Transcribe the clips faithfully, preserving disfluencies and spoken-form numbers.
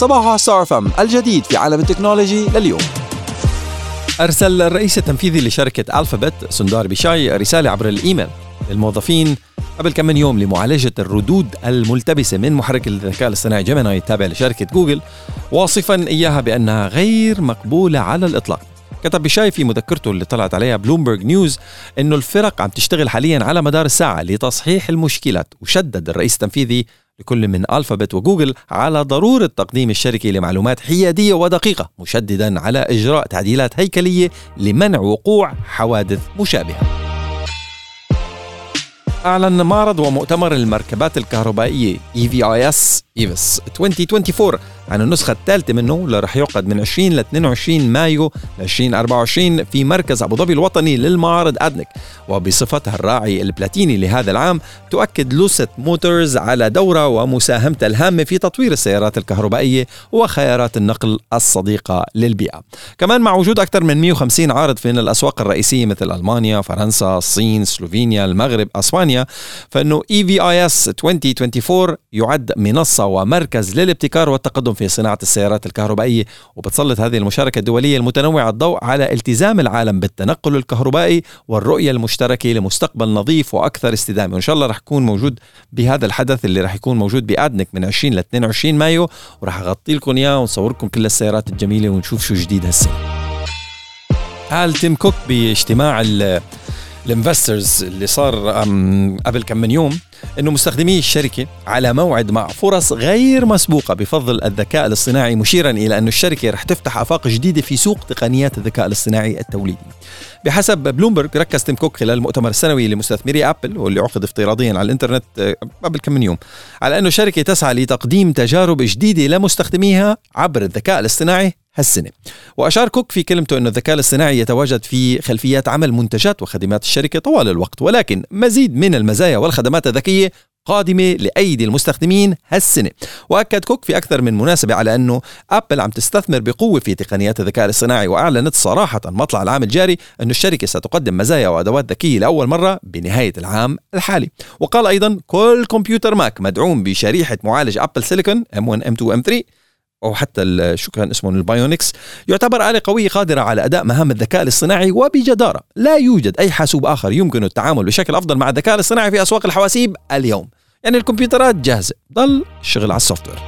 صباحها ستار فم، الجديد في عالم التكنولوجي لليوم. أرسل الرئيس التنفيذي لشركة ألفابت سندار بيشاي رسالة عبر الإيميل للموظفين قبل كم من يوم لمعالجة الردود الملتبسة من محرك الذكاء الاصطناعي جيميناي التابع لشركة جوجل، واصفا إياها بأنها غير مقبولة على الإطلاق. كتب بيشاي في مذكرته اللي طلعت عليها بلومبرج نيوز إنه الفرق عم تشتغل حاليا على مدار الساعة لتصحيح المشكلات، وشدد الرئيس التنفيذي لكل من ألفابت وجوجل على ضرورة تقديم الشركة لمعلومات حيادية ودقيقة، مشددا على إجراء تعديلات هيكلية لمنع وقوع حوادث مشابهة. أعلن معرض ومؤتمر المركبات الكهربائية إي في آي إس إيفيس ألفين وأربعة وعشرين عن النسخة الثالثة منه اللي رح يعقد من عشرين ل اثنين وعشرين مايو ألفين وأربعة وعشرين في مركز أبو ظبي الوطني للمعارض أدنك. وبصفتها الراعي البلاتيني لهذا العام، تؤكد لوسيد موتورز على دورها ومساهمتها الهامة في تطوير السيارات الكهربائية وخيارات النقل الصديقة للبيئة، كمان مع وجود أكثر من مئة وخمسين عارض في الأسواق الرئيسية مثل ألمانيا، فرنسا، الصين، سلوفينيا، المغرب، أسبانيا. فإنه إي في آي إس ألفين وأربعة وعشرين يعد منصة ومركز للابتكار والتقدم في صناعة السيارات الكهربائية، وبتسلط هذه المشاركة الدولية المتنوعة الضوء على التزام العالم بالتنقل الكهربائي والرؤية المشتركة لمستقبل نظيف وأكثر استدامة. وإن شاء الله رح يكون موجود بهذا الحدث اللي رح يكون موجود بأدنك من عشرين ل اثنين وعشرين مايو، ورح أغطي لكم إياه ونصور لكم كل السيارات الجميلة ونشوف شو جديد هالسنة. قال تيم كوك باجتماع ال الانفسترز اللي صار قبل كم من يوم انه مستخدمي الشركه على موعد مع فرص غير مسبوقه بفضل الذكاء الاصطناعي، مشيرا الى انه الشركه رح تفتح افاق جديده في سوق تقنيات الذكاء الاصطناعي التوليدي. بحسب بلومبرج، ركز تيم كوك خلال المؤتمر السنوي لمستثمري ابل واللي عقد افتراضيا على الانترنت قبل كم من يوم على انه الشركه تسعى لتقديم تجارب جديده لمستخدميها عبر الذكاء الاصطناعي هالسنة. وأشار كوك في كلمته أن الذكاء الاصطناعي يتواجد في خلفيات عمل منتجات وخدمات الشركة طوال الوقت، ولكن مزيد من المزايا والخدمات الذكية قادمة لأيدي المستخدمين هالسنة. وأكد كوك في أكثر من مناسبة على أنه أبل عم تستثمر بقوة في تقنيات الذكاء الاصطناعي، وأعلنت صراحة مطلع العام الجاري أن الشركة ستقدم مزايا وأدوات ذكية لأول مرة بنهاية العام الحالي. وقال أيضا كل كمبيوتر ماك مدعوم بشريحة معالج أبل سيليكون إم واحد إم اثنين إم ثلاثة أو حتى شو كان اسمه البايونكس، يعتبر آلة قوية قادرة على أداء مهام الذكاء الاصطناعي وبجدارة. لا يوجد أي حاسوب آخر يمكن التعامل بشكل أفضل مع الذكاء الاصطناعي في أسواق الحواسيب اليوم. يعني الكمبيوترات جاهزة، ضل الشغل على السوفتوير.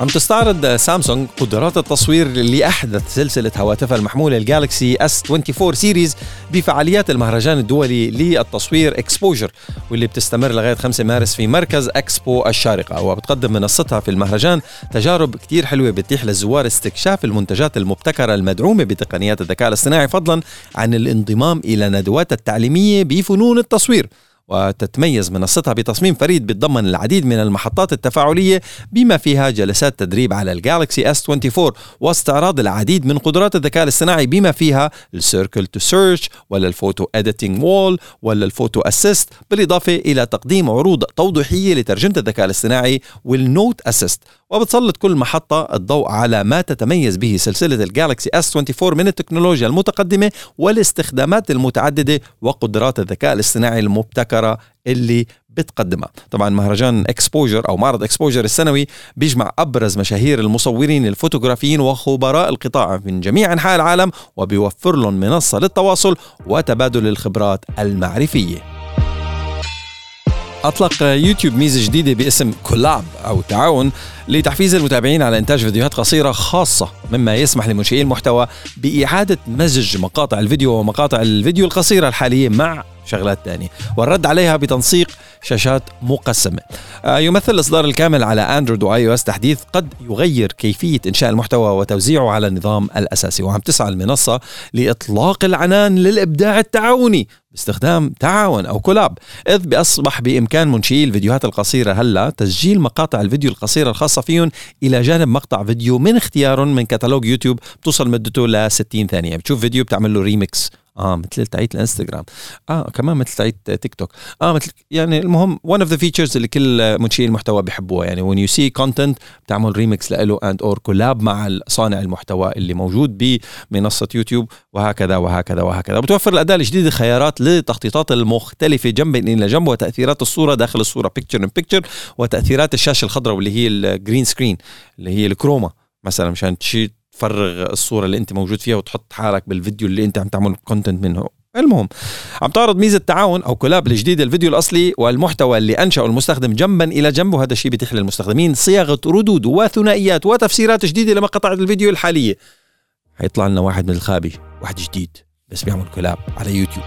عم تستعرض سامسونج قدرات التصوير لأحدث سلسلة هواتفها المحمولة الجالكسي إس توينتي فور سيريز بفعاليات المهرجان الدولي للتصوير إكسبوجر، واللي بتستمر لغاية خمسة مارس في مركز إكسبو الشارقة. وبتقدم منصتها في المهرجان تجارب كتير حلوة بتتيح للزوار استكشاف المنتجات المبتكرة المدعومة بتقنيات الذكاء الاصطناعي، فضلا عن الانضمام إلى ندوات التعليمية بفنون التصوير. وتتميز منصتها بتصميم فريد بيتضمن العديد من المحطات التفاعلية بما فيها جلسات تدريب على الجالكسي إس توينتي فور واستعراض العديد من قدرات الذكاء الاصطناعي بما فيها السيركل تو سيرش ولا الفوتو إيديتينج وول ولا الفوتو أسيست، بالإضافة إلى تقديم عروض توضيحية لترجمة الذكاء الاصطناعي والنوت أسيست. وبتسلط كل محطة الضوء على ما تتميز به سلسلة الجالكسي إس توينتي فور من التكنولوجيا المتقدمة والاستخدامات المتعددة وقدرات الذكاء الاصطناعي المبتكرة اللي بتقدمها. طبعا مهرجان إكسبوجر أو معرض إكسبوجر السنوي بيجمع أبرز مشاهير المصورين الفوتوغرافيين وخبراء القطاع من جميع أنحاء العالم، وبيوفر لهم منصة للتواصل وتبادل الخبرات المعرفية. أطلق يوتيوب ميزة جديدة باسم كولاب أو تعاون لتحفيز المتابعين على إنتاج فيديوهات قصيرة خاصة، مما يسمح لمنشئي المحتوى بإعادة مزج مقاطع الفيديو ومقاطع الفيديو القصيرة الحالية مع شغلات تانية والرد عليها بتنسيق شاشات مقسمة. آه يمثل الإصدار الكامل على أندرويد وآي أو إس تحديث قد يغير كيفية إنشاء المحتوى وتوزيعه على النظام الأساسي. وعم تسعى المنصة لإطلاق العنان للإبداع التعاوني باستخدام تعاون أو كولاب، إذ بأصبح بإمكان منشئي الفيديوهات القصيرة هلا تسجيل مقاطع الفيديو القصيرة الخاصة فيهم إلى جانب مقطع فيديو من اختيار من كتالوج يوتيوب بتوصل مدته ل ستين ثانية. بتشوف فيديو بتعمل له ريميكس اه مثل تاعيت الانستغرام، اه كمان مثل تاعيت تيك توك، اه مثل يعني المهم one of the features اللي كل منشئي المحتوى بيحبوها، يعني when you see content بتعمل ريميكس لإله and or collab مع صانع المحتوى اللي موجود بمنصة يوتيوب وهكذا وهكذا وهكذا. بتوفر الأداة الجديدة خيارات للتخطيطات المختلفة جنب إلى جنب، وتأثيرات الصورة داخل الصورة picture in picture، وتأثيرات الشاشة الخضراء واللي هي الجرين سكرين اللي هي الكروما مثلا، مشان تشي تفرغ الصورة اللي انت موجود فيها وتحط حالك بالفيديو اللي انت عم تعمل كونتنت منه. المهم عم تعرض ميزة تعاون أو كولاب الجديدة، الفيديو الأصلي والمحتوى اللي أنشأه المستخدم جنبا إلى جنب، وهذا الشيء بتخلي المستخدمين صياغة ردود وثنائيات وتفسيرات جديدة لما قطعت الفيديو الحالية. هيطلع لنا واحد من الخابي، واحد جديد بس بيعمل كولاب على يوتيوب.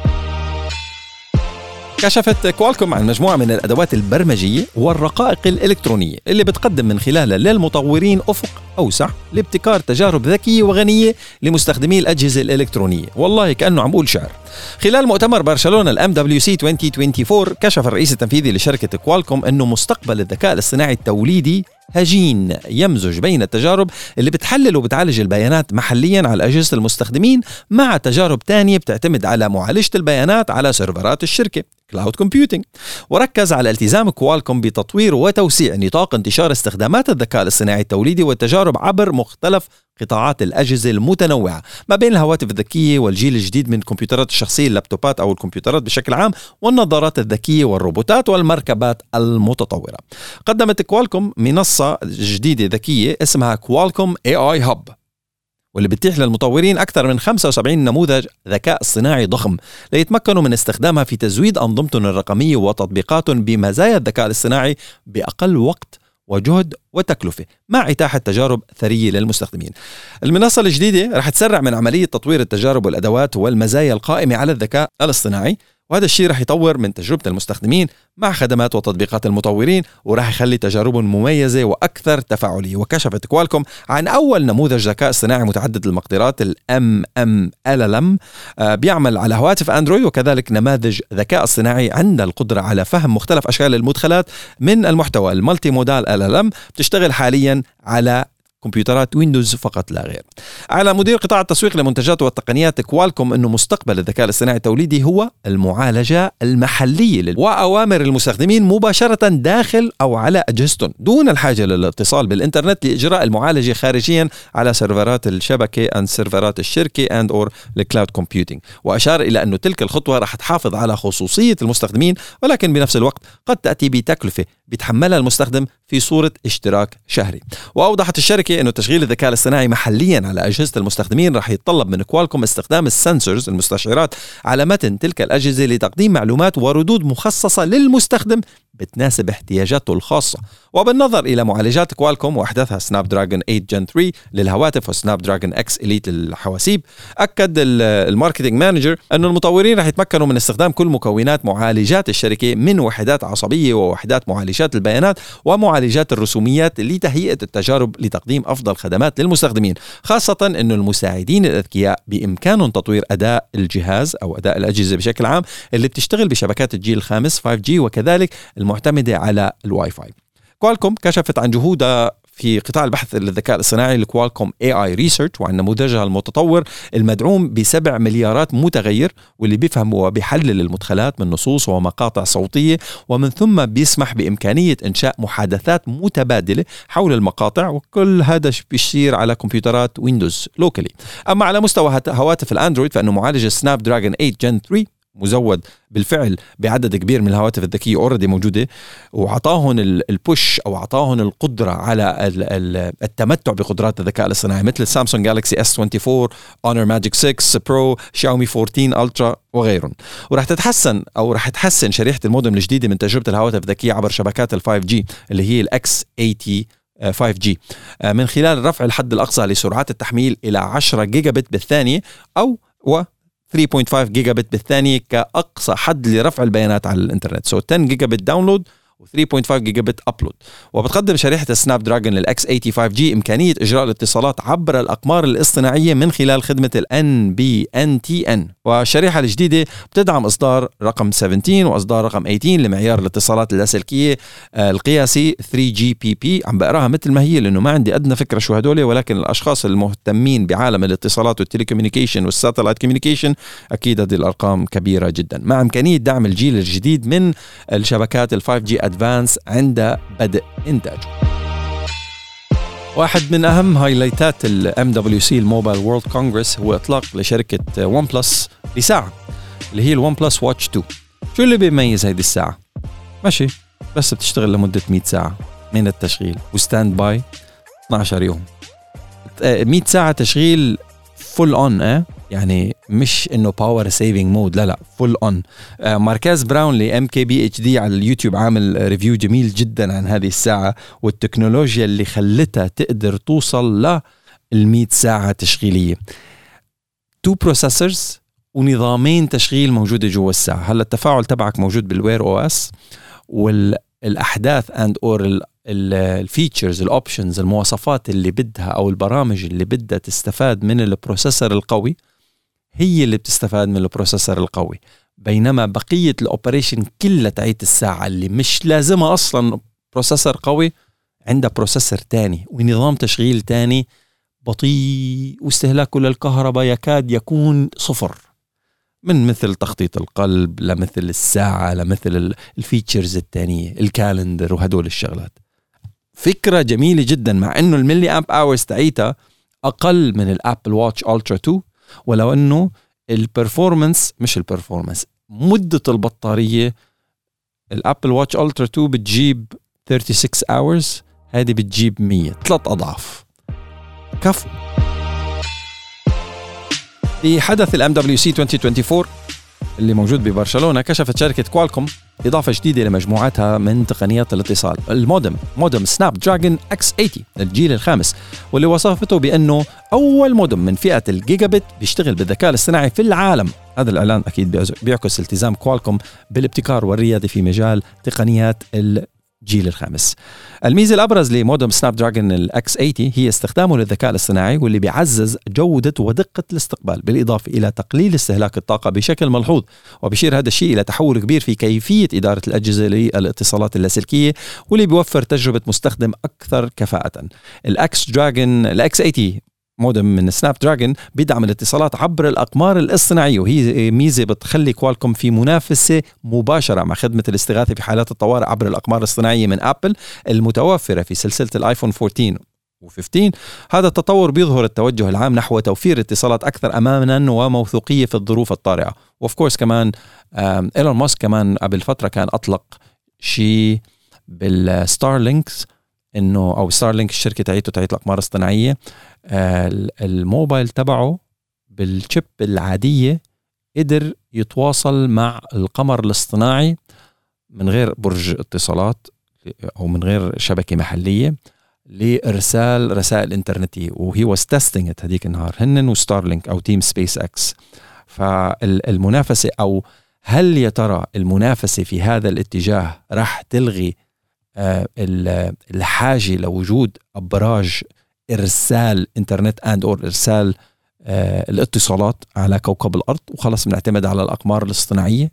كشفت كوالكوم عن مجموعة من الأدوات البرمجية والرقائق الإلكترونية اللي بتقدم من خلالها للمطورين أفق أوسع لابتكار تجارب ذكية وغنية لمستخدمي الأجهزة الإلكترونية. والله كأنه عم قول شعر. خلال مؤتمر برشلونة ال إم دبليو سي ألفين وأربعة وعشرين كشف الرئيس التنفيذي لشركة كوالكوم أنه مستقبل الذكاء الاصطناعي التوليدي هجين، يمزج بين التجارب اللي بتحلل وبتعالج البيانات محليا على أجهزة المستخدمين مع تجارب تانية بتعتمد على معالجة البيانات على سيرفرات الشركة كلاود كومبيوتينج. وركز على التزام كوالكوم بتطوير وتوسيع نطاق انتشار استخدامات الذكاء الاصطناعي التوليدي والتجارب عبر مختلف قطاعات الأجهزة المتنوعة ما بين الهواتف الذكية والجيل الجديد من الكمبيوترات الشخصية، اللابتوبات أو الكمبيوترات بشكل عام، والنظارات الذكية والروبوتات والمركبات المتطورة. قدمت كوالكوم منصة جديدة ذكية اسمها كوالكوم إيه آي Hub، واللي بتتيح للمطورين أكثر من خمسة وسبعين نموذج ذكاء اصطناعي ضخم ليتمكنوا من استخدامها في تزويد أنظمتهم الرقمية وتطبيقاتهم بمزايا الذكاء الاصطناعي بأقل وقت وجهد وتكلفة، مع إتاحة تجارب ثرية للمستخدمين. المنصة الجديدة رح تسرع من عملية تطوير التجارب والأدوات والمزايا القائمة على الذكاء الاصطناعي، وهذا الشيء رح يطور من تجربة المستخدمين مع خدمات وتطبيقات المطورين، ورح يخلي تجاربهم مميزة وأكثر تفاعلية. وكشفت كوالكوم عن أول نموذج ذكاء اصطناعي متعدد المقدرات ال إم إم إل إل إم بيعمل على هواتف أندرويد، وكذلك نماذج ذكاء اصطناعي عند القدرة على فهم مختلف أشكال المدخلات من المحتوى. المالتي مودال إل إل إم بتشتغل حاليا على كمبيوترات ويندوز فقط لا غير. على مدير قطاع التسويق لمنتجات والتقنيات كوالكوم أنه مستقبل الذكاء الاصطناعي التوليدي هو المعالجة المحلية وأوامر المستخدمين مباشرة داخل أو على أجهزتهم، دون الحاجة للاتصال بالإنترنت لإجراء المعالجة خارجيا على سيرفرات الشبكة أو سيرفرات الشركة and or الكلاود كومبيوتينج. وأشار إلى أنه تلك الخطوة راح تحافظ على خصوصية المستخدمين، ولكن بنفس الوقت قد تأتي بتكلفة بيتحملها المستخدم في صورة اشتراك شهري. وأوضحت الشركة أنه تشغيل الذكاء الاصطناعي محليا على أجهزة المستخدمين راح يتطلب من كوالكوم استخدام السنسورز المستشعرات على متن تلك الأجهزة لتقديم معلومات وردود مخصصة للمستخدم بتناسب احتياجاته الخاصة. وبالنظر إلى معالجات كوالكوم وأحدثها سنابدراجون ثمانية جين ثري للهواتف وسنابدراجون إكس إليت للحواسيب، أكد الماركتينج مانجر أن المطورين راح يتمكنوا من استخدام كل مكونات معالجات الشركة من وحدات عصبية ووحدات معالجات البيانات ومعالجات الرسوميات لتهيئة التجارب لتقديم أفضل خدمات للمستخدمين، خاصة أن المساعدين الأذكياء بإمكانهم تطوير أداء الجهاز أو أداء الأجهزة بشكل عام اللي بتشتغل بشبكات الجيل الخامس فايف جي وكذلك المعتمدة على الواي فاي. كوالكوم كشفت عن جهودها في قطاع البحث للذكاء الاصطناعي لكوالكوم إيه آي Research وعن نموذجها المتطور المدعوم بسبع مليارات متغير، واللي بيفهم وبيحلل المدخلات من نصوص ومقاطع صوتية، ومن ثم بيسمح بإمكانية إنشاء محادثات متبادلة حول المقاطع، وكل هذا بيشير على كمبيوترات ويندوز لوكالي. أما على مستوى هواتف الأندرويد فإنه معالج سنابدراجون إيت جين ثري مزود بالفعل بعدد كبير من الهواتف الذكية أوردي موجودة، وعطاهن البوش أو عطاهن القدرة على التمتع بقدرات الذكاء الاصطناعي، مثل سامسونج جالاكسي إس توينتي فور، Honor Magic سكس برو، Xiaomi فورتين Ultra وغيرهم. ورح تتحسن أو رح تحسن شريحة المودم الجديدة من تجربة الهواتف الذكية عبر شبكات ال فايف جي اللي هي ال إكس ثمانين فايف جي من خلال رفع الحد الأقصى لسرعات التحميل إلى عشرة جيجابت بالثانية أو و ثلاثة فاصلة خمسة جيجابت بالثانية كأقصى حد لرفع البيانات على الإنترنت. so عشرة جيجابت داونلود و3.5 جيجا بت أبلود. وبتقدم شريحة السناب دراجون للإكس خمسة وثمانين جي إمكانية إجراء الاتصالات عبر الأقمار الاصطناعية من خلال خدمة ال إن بي إن تي إن. والشريحة الجديدة بتدعم إصدار رقم سبعة عشر وإصدار رقم ثمانية عشر لمعيار الاتصالات اللاسلكية القياسي ثري جي بي بي. عم بقراها مثل ما هي لأنه ما عندي أدنى فكرة شو هدول، ولكن الأشخاص المهتمين بعالم الاتصالات والتليكومينيكيشن والساتلايت كومينيكيشن أكيد هذه الأرقام كبيرة جدا، مع إمكانية دعم الجيل الجديد من الشبكات ال فايف جي أدفانس عند بدء إنتاجه. واحد من أهم هايلايتات ال إم دبليو سي الموبايل وورلد كونغرس هو إطلاق لشركة ون بلس لساعة اللي هي الون بلس واتش تو. شو اللي بيميز هيدي الساعة؟ ماشي بس بتشتغل لمدة مية ساعة من التشغيل وستاند باي اثنا عشر يوم. مية ساعة تشغيل فول أون، اه يعني مش انه باور سيفينج مود، لا لا فول اون. آه ماركاز براون لام كي بي اتش دي على اليوتيوب عامل ريفيو جميل جدا عن هذه الساعه والتكنولوجيا اللي خلتها تقدر توصل ل مية ساعه تشغيليه. تو بروسيسورز ونظامين تشغيل موجوده جوا الساعه. هلا التفاعل تبعك موجود بالوير او اس، والاحداث اند اور الفيتشرز الاوبشنز المواصفات اللي بدها او البرامج اللي بدها تستفاد من البروسيسور القوي هي اللي بتستفاد من البروسيسور القوي، بينما بقية الأوبريشن كلها تعيت الساعة اللي مش لازمها أصلا بروسيسور قوي عندها بروسيسور تاني ونظام تشغيل تاني بطيء واستهلاكه للكهرباء يكاد يكون صفر، من مثل تخطيط القلب لمثل الساعة لمثل الفيتشرز التانية الكالندر وهدول الشغلات. فكرة جميلة جدا مع أنه الملي أمب أورز تعيتها أقل من الأبل واتش ألترا تو، ولو أنه البرفورمانس مش البرفورمانس مدة البطارية الأبل واتش ألترا تو بتجيب ستة وثلاثين hours، هذه بتجيب مية، ثلاث أضعاف كفو. في حدث ال إم دبليو سي ألفين وأربعة وعشرين اللي موجود ببرشلونة كشفت شركة كوالكوم إضافة جديدة لمجموعتها من تقنيات الاتصال، المودم مودم سناب دراجون إكس ثمانين الجيل الخامس، واللي وصفته بأنه أول مودم من فئة الجيجابت بيشتغل بالذكاء الاصطناعي في العالم. هذا الإعلان أكيد بيعكس التزام كوالكوم بالابتكار والريادة في مجال تقنيات الجيل الخامس. الميزة الأبرز لمودم سناب دراجون الإكس ثمانين هي استخدامه للذكاء الاصطناعي، واللي بيعزز جودة ودقة الاستقبال بالإضافة إلى تقليل استهلاك الطاقة بشكل ملحوظ. وبيشير هذا الشيء إلى تحول كبير في كيفية إدارة الأجهزة للاتصالات اللاسلكية، واللي بيوفر تجربة مستخدم أكثر كفاءة. الإكس دراجون الإكس ثمانين مودم من سناب دراجون بيدعم الاتصالات عبر الأقمار الاصطناعية، وهي ميزة بتخلي كوالكوم في منافسة مباشرة مع خدمة الاستغاثة في حالات الطوارئ عبر الأقمار الاصطناعية من أبل المتوفرة في سلسلة الآيفون أربعة عشر و15. هذا التطور بيظهر التوجه العام نحو توفير اتصالات أكثر أمانا وموثوقية في الظروف الطارئة. وف كورس كمان إيلون ماسك كمان قبل فترة كان أطلق شيء بالستارلينكس إنه أو ستارلينك الشركة تعيته تعيت الأقمار الاصطناعية، الموبايل تبعه بالشيب العادية قدر يتواصل مع القمر الاصطناعي من غير برج اتصالات أو من غير شبكة محلية لإرسال رسائل إنترنتية، وهي was testing it هديك النهار هنن وستارلينك أو تيم سبيس أكس. فالمنافسة أو هل يا ترى المنافسة في هذا الاتجاه راح تلغي الحاجة لوجود أبراج إرسال إنترنت أند أور إرسال الاتصالات على كوكب الأرض وخلص بنعتمد على الأقمار الاصطناعية؟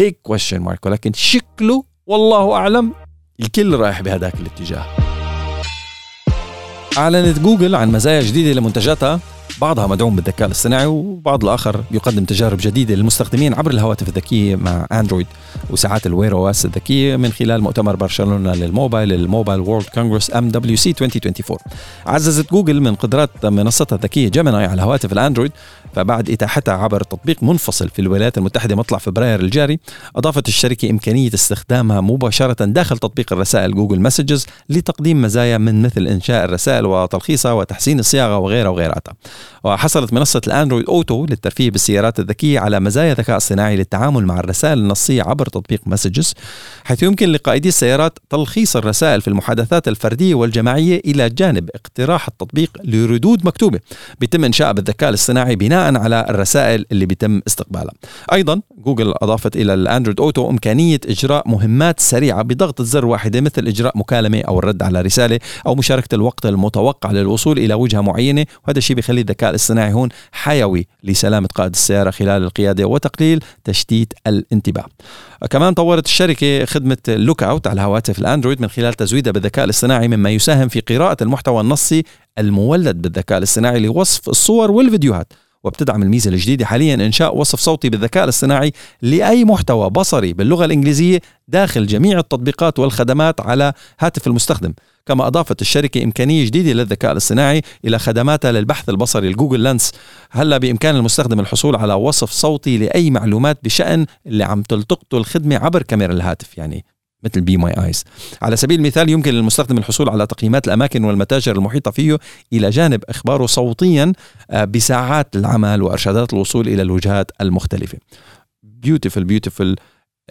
big question mark، ولكن شكله والله أعلم الكل رايح بهذاك الاتجاه. أعلنت جوجل عن مزايا جديدة لمنتجاتها، بعضها مدعوم بالذكاء الاصطناعي وبعض الآخر يقدم تجارب جديدة للمستخدمين عبر الهواتف الذكية مع أندرويد وساعات الوير أو إس الذكية من خلال مؤتمر برشلونة للموبايل الموبايل وورلد كونغرس إم دبليو سي ألفين وأربعة وعشرين. عززت جوجل من قدرات منصتها الذكية جيميناي على هواتف الأندرويد، فبعد إتاحتها عبر تطبيق منفصل في الولايات المتحدة مطلع فبراير الجاري أضافت الشركة إمكانية استخدامها مباشرة داخل تطبيق الرسائل جوجل مسجز لتقديم مزايا من مثل إنشاء الرسائل وتلخيصها وتحسين الصياغة وغيرها وغيرها. وحصلت منصة الأندرويد أوتو للترفيه بالسيارات الذكية على مزايا ذكاء اصطناعي للتعامل مع الرسائل النصية عبر تطبيق مسجز، حيث يمكن لقائدي السيارات تلخيص الرسائل في المحادثات الفردية والجماعية، إلى جانب اقتراح التطبيق لردود مكتوبة بيتم إنشاء بالذكاء الاصطناعي بناء على الرسائل اللي بيتم استقبالها. أيضا جوجل أضافت إلى الأندرويد أوتو إمكانية إجراء مهمات سريعة بضغط الزر واحدة، مثل إجراء مكالمة أو الرد على رسالة أو مشاركة الوقت المتوقع للوصول إلى وجهة معينة، وهذا الشيء بيخلي الذكاء الاصطناعي هون حيوي لسلامة قائد السيارة خلال القيادة وتقليل تشتيت الانتباه. كمان طورت الشركة خدمة لوك أوت على هواتف الأندرويد من خلال تزويدها بالذكاء الاصطناعي، مما يساهم في قراءة المحتوى النصي المولد بالذكاء الاصطناعي لوصف الصور والفيديوهات. وبتدعم الميزة الجديدة حاليا إنشاء وصف صوتي بالذكاء الاصطناعي لأي محتوى بصري باللغة الإنجليزية داخل جميع التطبيقات والخدمات على هاتف المستخدم. كما أضافت الشركة إمكانية جديدة للذكاء الاصطناعي إلى خدماتها للبحث البصري الجوجل لانس، هلا بإمكان المستخدم الحصول على وصف صوتي لأي معلومات بشأن اللي عم تلتقطه الخدمة عبر كاميرا الهاتف، يعني مثل بي ماي آيز. على سبيل المثال يمكن للمستخدم الحصول على تقييمات الأماكن والمتاجر المحيطة فيه، إلى جانب إخباره صوتيا بساعات العمل وإرشادات الوصول إلى الوجهات المختلفة. beautiful beautiful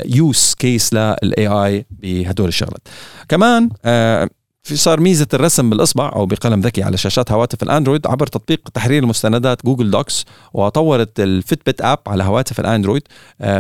use case للاي آي بهدول الشغلات. كمان آه في صار ميزة الرسم بالإصبع أو بقلم ذكي على شاشات هواتف الأندرويد عبر تطبيق تحرير المستندات جوجل دوكس. وطورت الفيتبت آب على هواتف الأندرويد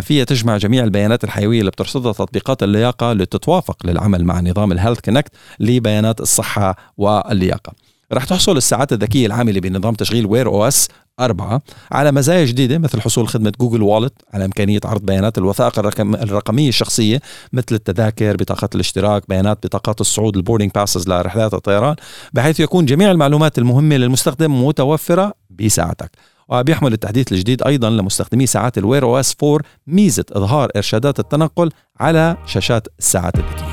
فيها تجمع جميع البيانات الحيوية اللي بترصدها تطبيقات اللياقة لتتوافق للعمل مع نظام الهيلث كونكت لبيانات الصحة واللياقة. رح تحصل الساعات الذكية العاملة بنظام تشغيل Wear أو إس أربعة على مزايا جديدة، مثل حصول خدمة جوجل والت على إمكانية عرض بيانات الوثائق الرقم الرقمية الشخصية، مثل التذاكر، بطاقة الاشتراك، بيانات بطاقات الصعود، البوردينج باسز لرحلات الطيران، بحيث يكون جميع المعلومات المهمة للمستخدم متوفرة بساعتك. وبيحمل التحديث الجديد أيضا لمستخدمي ساعات الوير أو إس فور ميزة إظهار إرشادات التنقل على شاشات الساعات الذكية.